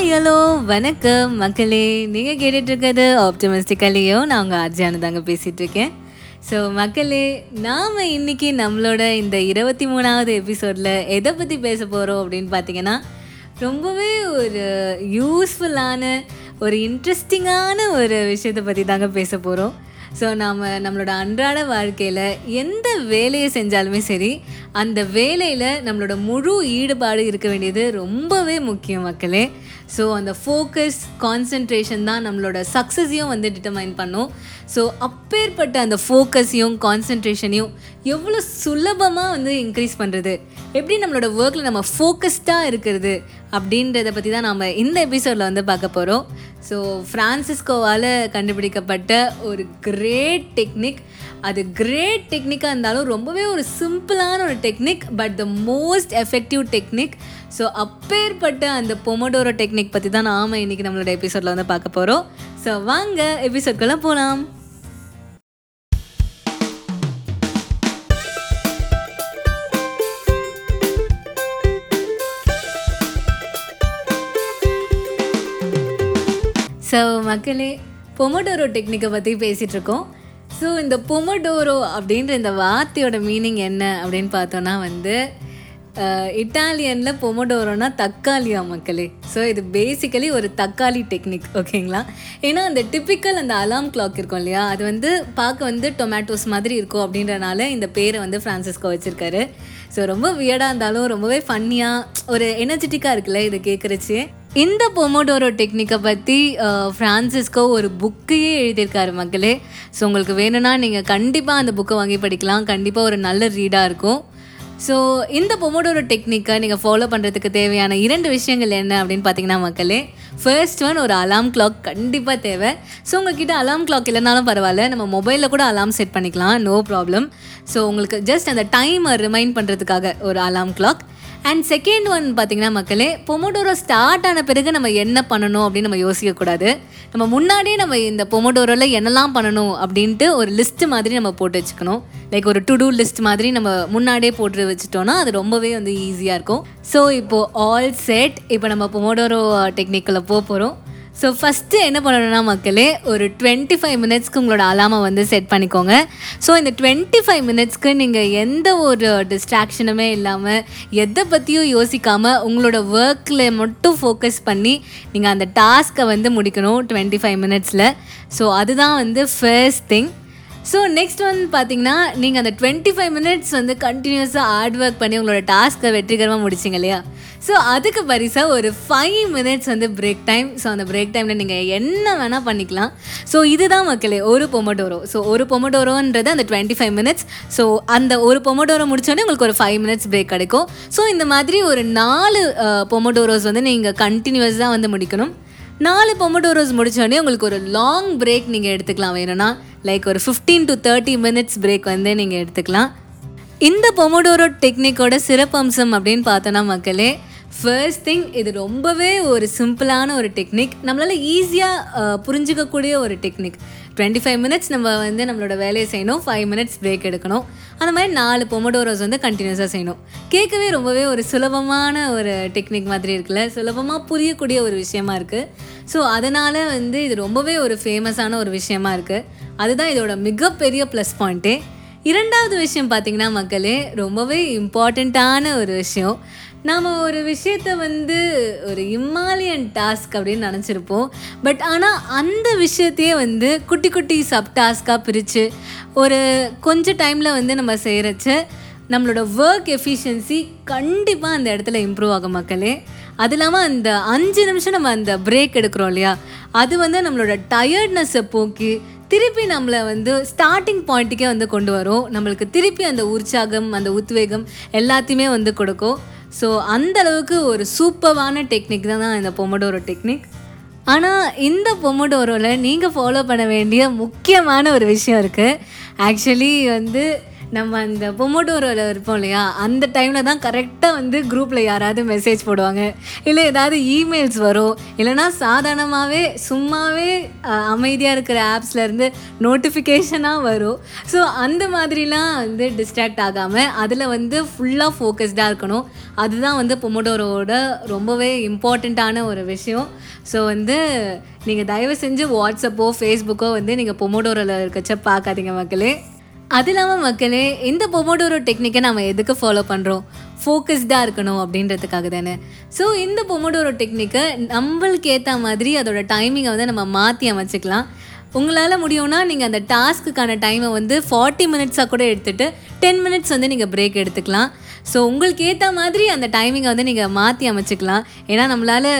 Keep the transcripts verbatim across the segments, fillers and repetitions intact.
Hi hello வணக்கம் மக்களே, நீங்கள் கேட்டுட்ருக்கிறது ஆப்டமிஸ்டிக்கலையோ. நான் உங்கள் ஆர்ஜியானு தாங்க பேசிகிட்ருக்கேன். ஸோ மக்களே, நாம் இன்றைக்கி நம்மளோட இந்த இருபத்தி மூணாவது எபிசோடில் எதை பற்றி பேச போகிறோம் அப்படின்னு பார்த்திங்கன்னா, ரொம்பவே ஒரு யூஸ்ஃபுல்லான ஒரு இன்ட்ரெஸ்டிங்கான ஒரு விஷயத்தை பற்றி தாங்க பேச போகிறோம். ஸோ நாம் நம்மளோட அன்றாட வாழ்க்கையில் எந்த வேலையை செஞ்சாலுமே சரி, அந்த வேலையில் நம்மளோட முழு ஈடுபாடு இருக்க வேண்டியது ரொம்பவே முக்கியம் மக்களே. ஸோ அந்த ஃபோக்கஸ், கான்சன்ட்ரேஷன் தான் நம்மளோட சக்ஸஸையும் வந்து டிட்டர்மைன் பண்ணும். ஸோ அப்பேற்பட்ட அந்த ஃபோக்கஸையும் கான்சன்ட்ரேஷனையும் எவ்வளோ சுலபமாக வந்து இன்க்ரீஸ் பண்ணுறது, எப்படி நம்மளோட ஒர்க்கில் நம்ம ஃபோக்கஸ்டாக இருக்கிறது அப்படின்றத பற்றி தான் நாம் இந்த எபிசோடில் வந்து பார்க்க போகிறோம். ஸோ ஃப்ரான்சிஸ்கோவால் கண்டுபிடிக்கப்பட்ட ஒரு கிரேட் டெக்னிக். அது கிரேட் டெக்னிக்காக இருந்தாலும் ரொம்பவே ஒரு சிம்பிளான ஒரு technique, but the most effective technique. So அப்பேற்பட்ட அந்த பொமோடோரோ டெக்னிக் பற்றி தான் நாம் இன்றைக்கி நம்மளோட எபிசோடில் வந்து பார்க்க போகிறோம். ஸோ வாங்க எபிசோட்குள்ளே போகலாம். ஸோ மக்களே, பொமோடோரோ டெக்னிக்கை பற்றி பேசிகிட்ருக்கோம். ஸோ இந்த பொமோடோரோ அப்படின்ற இந்த வார்த்தையோட மீனிங் என்ன அப்படின்னு பார்த்தோன்னா, வந்து இட்டாலியனில் பொமோடோரோனா தக்காளியா மக்களே. ஸோ இது பேசிக்கலி ஒரு தக்காளி டெக்னிக், ஓகேங்களா. ஏன்னா அந்த டிப்பிக்கல் அந்த அலாம் கிளாக் இருக்கும் இல்லையா, அது வந்து பார்க்க வந்து டொமேட்டோஸ் மாதிரி இருக்கும். அப்படின்றனால இந்த பேரை வந்து ஃப்ரான்சிஸ்கோ வச்சுருக்காரு. ஸோ ரொம்ப வியர்டாக இருந்தாலும் ரொம்பவே ஃபன்னியாக ஒரு எனர்ஜெட்டிக்காக இருக்குல்ல இதை கேட்குறச்சு. இந்த பொமோடோரோ டெக்னிக்கை பற்றி ஃப்ரான்சிஸ்கோ ஒரு புக்கையே எழுதியிருக்காரு மக்களே. ஸோ உங்களுக்கு வேணும்னா நீங்கள் கண்டிப்பாக அந்த புக்கை வாங்கி படிக்கலாம். கண்டிப்பாக ஒரு நல்ல ரீடாக இருக்கும். ஸோ இந்த பொமோடோரோ டெக்னிக்கை நீங்கள் ஃபாலோ பண்ணுறதுக்கு தேவையான இரண்டு விஷயங்கள் என்ன அப்படின்னு பார்த்தீங்கன்னா மக்களே, ஃபர்ஸ்ட் ஒன், ஒரு அலாம் கிளாக் கண்டிப்பாக தேவை. ஸோ உங்கள்கிட்ட அலாம் கிளாக் இல்லைனாலும் பரவாயில்ல, நம்ம மொபைலில் கூட அலாம் செட் பண்ணிக்கலாம், நோ ப்ராப்ளம். ஸோ உங்களுக்கு ஜஸ்ட் அந்த டைமை ரிமைண்ட் பண்ணுறதுக்காக ஒரு alarm clock. And second one பார்த்திங்கன்னா மக்களே, பொமோடோரோ ஸ்டார்ட் ஆன பிறகு நம்ம என்ன பண்ணணும் அப்படின்னு நம்ம யோசிக்கக்கூடாது. நம்ம முன்னாடியே நம்ம இந்த பொமோடோரோவில் என்னெல்லாம் பண்ணணும் அப்படின்ட்டு ஒரு லிஸ்ட்டு மாதிரி நம்ம போட்டு வச்சுக்கணும். லைக் ஒரு டு டூ லிஸ்ட் மாதிரி நம்ம முன்னாடியே போட்டு வச்சுட்டோன்னா அது ரொம்பவே வந்து ஈஸியாக இருக்கும். ஸோ இப்போது ஆல் செட். இப்போ நம்ம பொமோடோரோ டெக்னிக்கில் போக போகிறோம். ஸோ ஃபஸ்ட்டு என்ன பண்ணணும்னா மக்களே, ஒரு டுவெண்ட்டி ஃபைவ் மினிட்ஸ்க்கு உங்களோட அலாமை வந்து செட் பண்ணிக்கோங்க. ஸோ இந்த டுவெண்ட்டி ஃபைவ் மினிட்ஸ்க்கு நீங்கள் எந்த ஒரு டிஸ்ட்ராக்ஷனுமே இல்லாமல், எதை பற்றியும் யோசிக்காமல், உங்களோட ஒர்க்கில் மட்டும் ஃபோக்கஸ் பண்ணி நீங்கள் அந்த டாஸ்க்கை வந்து முடிக்கணும் டுவெண்ட்டி ஃபைவ் மினிட்ஸில். ஸோ அதுதான் வந்து ஃபர்ஸ்ட் திங். ஸோ நெக்ஸ்ட் வந்து பார்த்திங்கன்னா, நீங்கள் அந்த டுவெண்ட்டி ஃபைவ் மினிட்ஸ் வந்து கண்டினியூஸாக ஹார்ட் ஒர்க் பண்ணி உங்களோட டாஸ்க்கை வெற்றிகரமாக முடிச்சிங்க இல்லையா. ஸோ அதுக்கு பரிசாக ஒரு ஃபைவ் மினிட்ஸ் வந்து பிரேக் டைம். ஸோ அந்த பிரேக் டைமில் நீங்கள் என்ன வேணால் பண்ணிக்கலாம். ஸோ இதுதான் மக்களே ஒரு பொமோடோரோ. ஸோ ஒரு பொமோடோரோன்றது அந்த டுவெண்ட்டி ஃபைவ் மினிட்ஸ். ஸோ அந்த ஒரு பொமோடோரோ முடித்தோடனே உங்களுக்கு ஒரு ஃபைவ் மினிட்ஸ் பிரேக் கிடைக்கும். ஸோ இந்த மாதிரி ஒரு நாலு பொமோடோரோஸ் வந்து நீங்கள் கண்டினியூஸாக வந்து முடிக்கணும். நாலு பொமோடோரோஸ் முடித்தோடனே உங்களுக்கு ஒரு லாங் பிரேக் நீங்கள் எடுத்துக்கலாம். வேணும்னா லைக் ஒரு fifteen to thirty minutes break வந்து நீங்கள் எடுத்துக்கலாம். இந்த பொமோடோரோ டெக்னிக்கோட சிறப்பம்சம் அப்படின்னு பார்த்தோன்னா மக்களே, ஃபர்ஸ்ட் திங், இது ரொம்பவே ஒரு சிம்பிளான ஒரு டெக்னிக், நம்மளால் ஈஸியாக புரிஞ்சிக்கக்கூடிய ஒரு டெக்னிக். டுவெண்ட்டி ஃபைவ் மினிட்ஸ் நம்ம வந்து நம்மளோட வேலையை செய்யணும், ஃபைவ் மினிட்ஸ் பிரேக் எடுக்கணும். அந்த மாதிரி நாலு பொமோடோரோஸ் வந்து கண்டினியூஸாக செய்யணும். கேட்கவே ரொம்பவே ஒரு சுலபமான ஒரு டெக்னிக் மாதிரி இருக்குல்ல, சுலபமாக புரியக்கூடிய ஒரு விஷயமா இருக்குது. ஸோ அதனால் வந்து இது ரொம்பவே ஒரு ஃபேமஸான ஒரு விஷயமா இருக்குது. அதுதான் இதோட மிகப்பெரிய ப்ளஸ் பாயிண்ட்டே. இரண்டாவது விஷயம் பார்த்திங்கன்னா மக்களே, ரொம்பவே இம்பார்ட்டண்ட்டான ஒரு விஷயம். நாம் ஒரு விஷயத்தை வந்து ஒரு இம்மாலியன் டாஸ்க் அப்படின்னு நினச்சிருப்போம். பட் ஆனால் அந்த விஷயத்தையே வந்து குட்டி குட்டி சப் டாஸ்காக பிரித்து ஒரு கொஞ்சம் டைமில் வந்து நம்ம செய்கிறச்ச நம்மளோட ஒர்க் எஃபிஷியன்சி கண்டிப்பாக அந்த இடத்துல இம்ப்ரூவ் ஆகும் மக்களே. அது இல்லாமல் அந்த அஞ்சு நிமிஷம் நம்ம அந்த பிரேக் எடுக்கிறோம் இல்லையா, அது வந்து நம்மளோட டயர்ட்னஸை போக்கி திருப்பி நம்மளை வந்து ஸ்டார்டிங் பாயிண்ட்டுக்கே வந்து கொண்டு வரும். நம்மளுக்கு திருப்பி அந்த உற்சாகம், அந்த உத்வேகம் எல்லாத்தையுமே வந்து கொடுக்கும். ஸோ அந்தளவுக்கு ஒரு சூப்பரான டெக்னிக் தான் இந்த பொமோடோரோ டெக்னிக். ஆனால் இந்த பொமோடோரோவில் நீங்கள் ஃபாலோ பண்ண வேண்டிய முக்கியமான ஒரு விஷயம் இருக்குது. ஆக்சுவலி வந்து நம்ம அந்த பொமோடோரோவில் இருப்போம் இல்லையா, அந்த டைமில் தான் கரெக்டாக வந்து குரூப்பில் யாராவது மெசேஜ் போடுவாங்க, இல்லை ஏதாவது இமெயில்ஸ் வரும், இல்லைனா சாதாரணமாகவே சும்மாவே அமைதியாக இருக்கிற ஆப்ஸ்லேருந்து நோட்டிஃபிகேஷனாக வரும். ஸோ அந்த மாதிரிலாம் வந்து டிஸ்ட்ராக்ட் ஆகாமல் அதில் வந்து ஃபுல்லாக ஃபோக்கஸ்டாக இருக்கணும். அதுதான் வந்து பொமோடோரோட ரொம்பவே இம்பார்ட்டண்ட்டான ஒரு விஷயம். ஸோ வந்து நீங்கள் தயவு செஞ்சு வாட்ஸ்அப்போ ஃபேஸ்புக்கோ வந்து நீங்கள் பொமோடோரோவில் இருக்கச்ச பார்க்காதீங்க மக்களே. அது இல்லாமல் மக்களே, இந்த பொமோடோரோ டெக்னிக்கை நம்ம எதுக்கு ஃபாலோ பண்ணுறோம்? ஃபோக்கஸ்டாக இருக்கணும் அப்படின்றதுக்காக தானே. ஸோ இந்த பொமோடோரோ டெக்னிக்கை நம்மளுக்கு ஏற்ற மாதிரி அதோடய டைமிங்கை வந்து நம்ம மாற்றி அமைச்சிக்கலாம். உங்களால் முடியும்னா நீங்கள் அந்த டாஸ்க்குக்கான டைமை வந்து ஃபார்ட்டி மினிட்ஸாக கூட எடுத்துகிட்டு டென் மினிட்ஸ் வந்து நீங்கள் பிரேக் எடுத்துக்கலாம். ஸோ உங்களுக்கு ஏற்ற மாதிரி அந்த டைமிங்கை வந்து நீங்கள் மாற்றி அமைச்சிக்கலாம். ஏன்னா நம்மளால்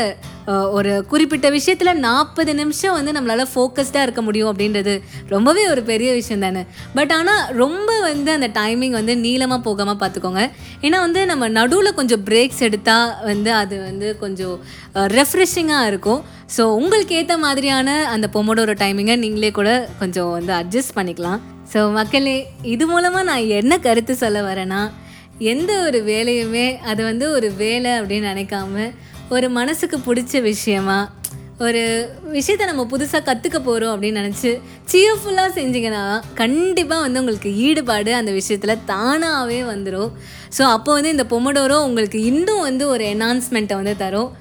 ஒரு குறிப்பிட்ட விஷயத்தில் நாற்பது நிமிஷம் வந்து நம்மளால் ஃபோக்கஸ்டாக இருக்க முடியும் அப்படின்றது ரொம்பவே ஒரு பெரிய விஷயம் தானே. பட் ஆனால் ரொம்ப வந்து அந்த டைமிங் வந்து நீளமாக போகாமல் பார்த்துக்கோங்க. ஏன்னா வந்து நம்ம நடுவில் கொஞ்சம் பிரேக்ஸ் எடுத்தால் வந்து அது வந்து கொஞ்சம் ரெஃப்ரெஷிங்காக இருக்கும். ஸோ உங்களுக்கு ஏற்ற மாதிரியான அந்த பொமோடோரோ டைமிங்கை நீங்களே கூட கொஞ்சம் வந்து அட்ஜஸ்ட் பண்ணிக்கலாம். ஸோ மக்களே, இது மூலமாக நான் என்ன கருத்து சொல்ல வரேன்னா, எந்த ஒரு வேலையுமே அது வந்து ஒரு வேலை அப்படின்னு நினைக்காம ஒரு மனசுக்கு பிடிச்ச விஷயமா, ஒரு விஷயத்தை நம்ம புதுசாக கற்றுக்க போகிறோம் அப்படின்னு நினச்சி சியர்ஃபுல்லாக செஞ்சிங்கன்னா கண்டிப்பாக வந்து உங்களுக்கு ஈடுபாடு அந்த விஷயத்தில் தானாகவே வந்துடும். ஸோ அப்போ வந்து இந்த பொமோடோரோ உங்களுக்கு இன்னும் வந்து ஒரு என்ஹான்ஸ்மெண்ட்டை வந்து தரும்.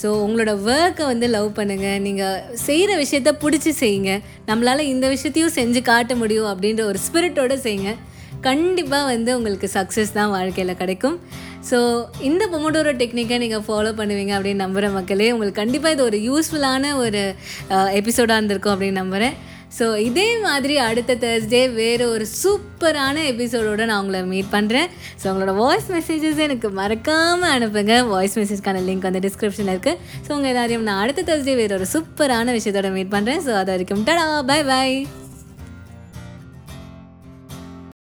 ஸோ உங்களோட ஒர்க்கை வந்து லவ் பண்ணுங்கள், நீங்கள் செய்கிற விஷயத்த பிடிச்சி செய்யுங்க, நம்மளால் இந்த விஷயத்தையும் செஞ்சு காட்ட முடியும் அப்படின்ற ஒரு ஸ்பிரிட்டோடு செய்யுங்க. கண்டிப்பாக வந்து உங்களுக்கு சக்ஸஸ் தான் வாழ்க்கையில் கிடைக்கும். ஸோ இந்த பொமோடோரோ டெக்னிக்கை நீங்கள் ஃபாலோ பண்ணுவீங்க அப்படின்னு நம்புகிற மக்களே. உங்களுக்கு கண்டிப்பாக இது ஒரு யூஸ்ஃபுல்லான ஒரு எபிசோடாக இருந்திருக்கும் அப்படின்னு நம்புகிறேன். ஸோ இதே மாதிரி அடுத்த தேர்ஸ்டே வேறு ஒரு சூப்பரான எபிசோடோடு நான் உங்களை மீட் பண்ணுறேன். ஸோ உங்களோட வாய்ஸ் மெசேஜஸ் எனக்கு மறக்காமல் அனுப்புங்க. வாய்ஸ் மெசேஜ்க்கான லிங்க் வந்து டிஸ்கிரிப்ஷனில் இருக்குது. ஸோ உங்கள் எல்லாரையும் நான் அடுத்த தேர்ஸ்டே வேறு ஒரு சூப்பரான விஷயத்தோடு மீட் பண்ணுறேன். ஸோ அது வரைக்கும் டாடா, பை பை.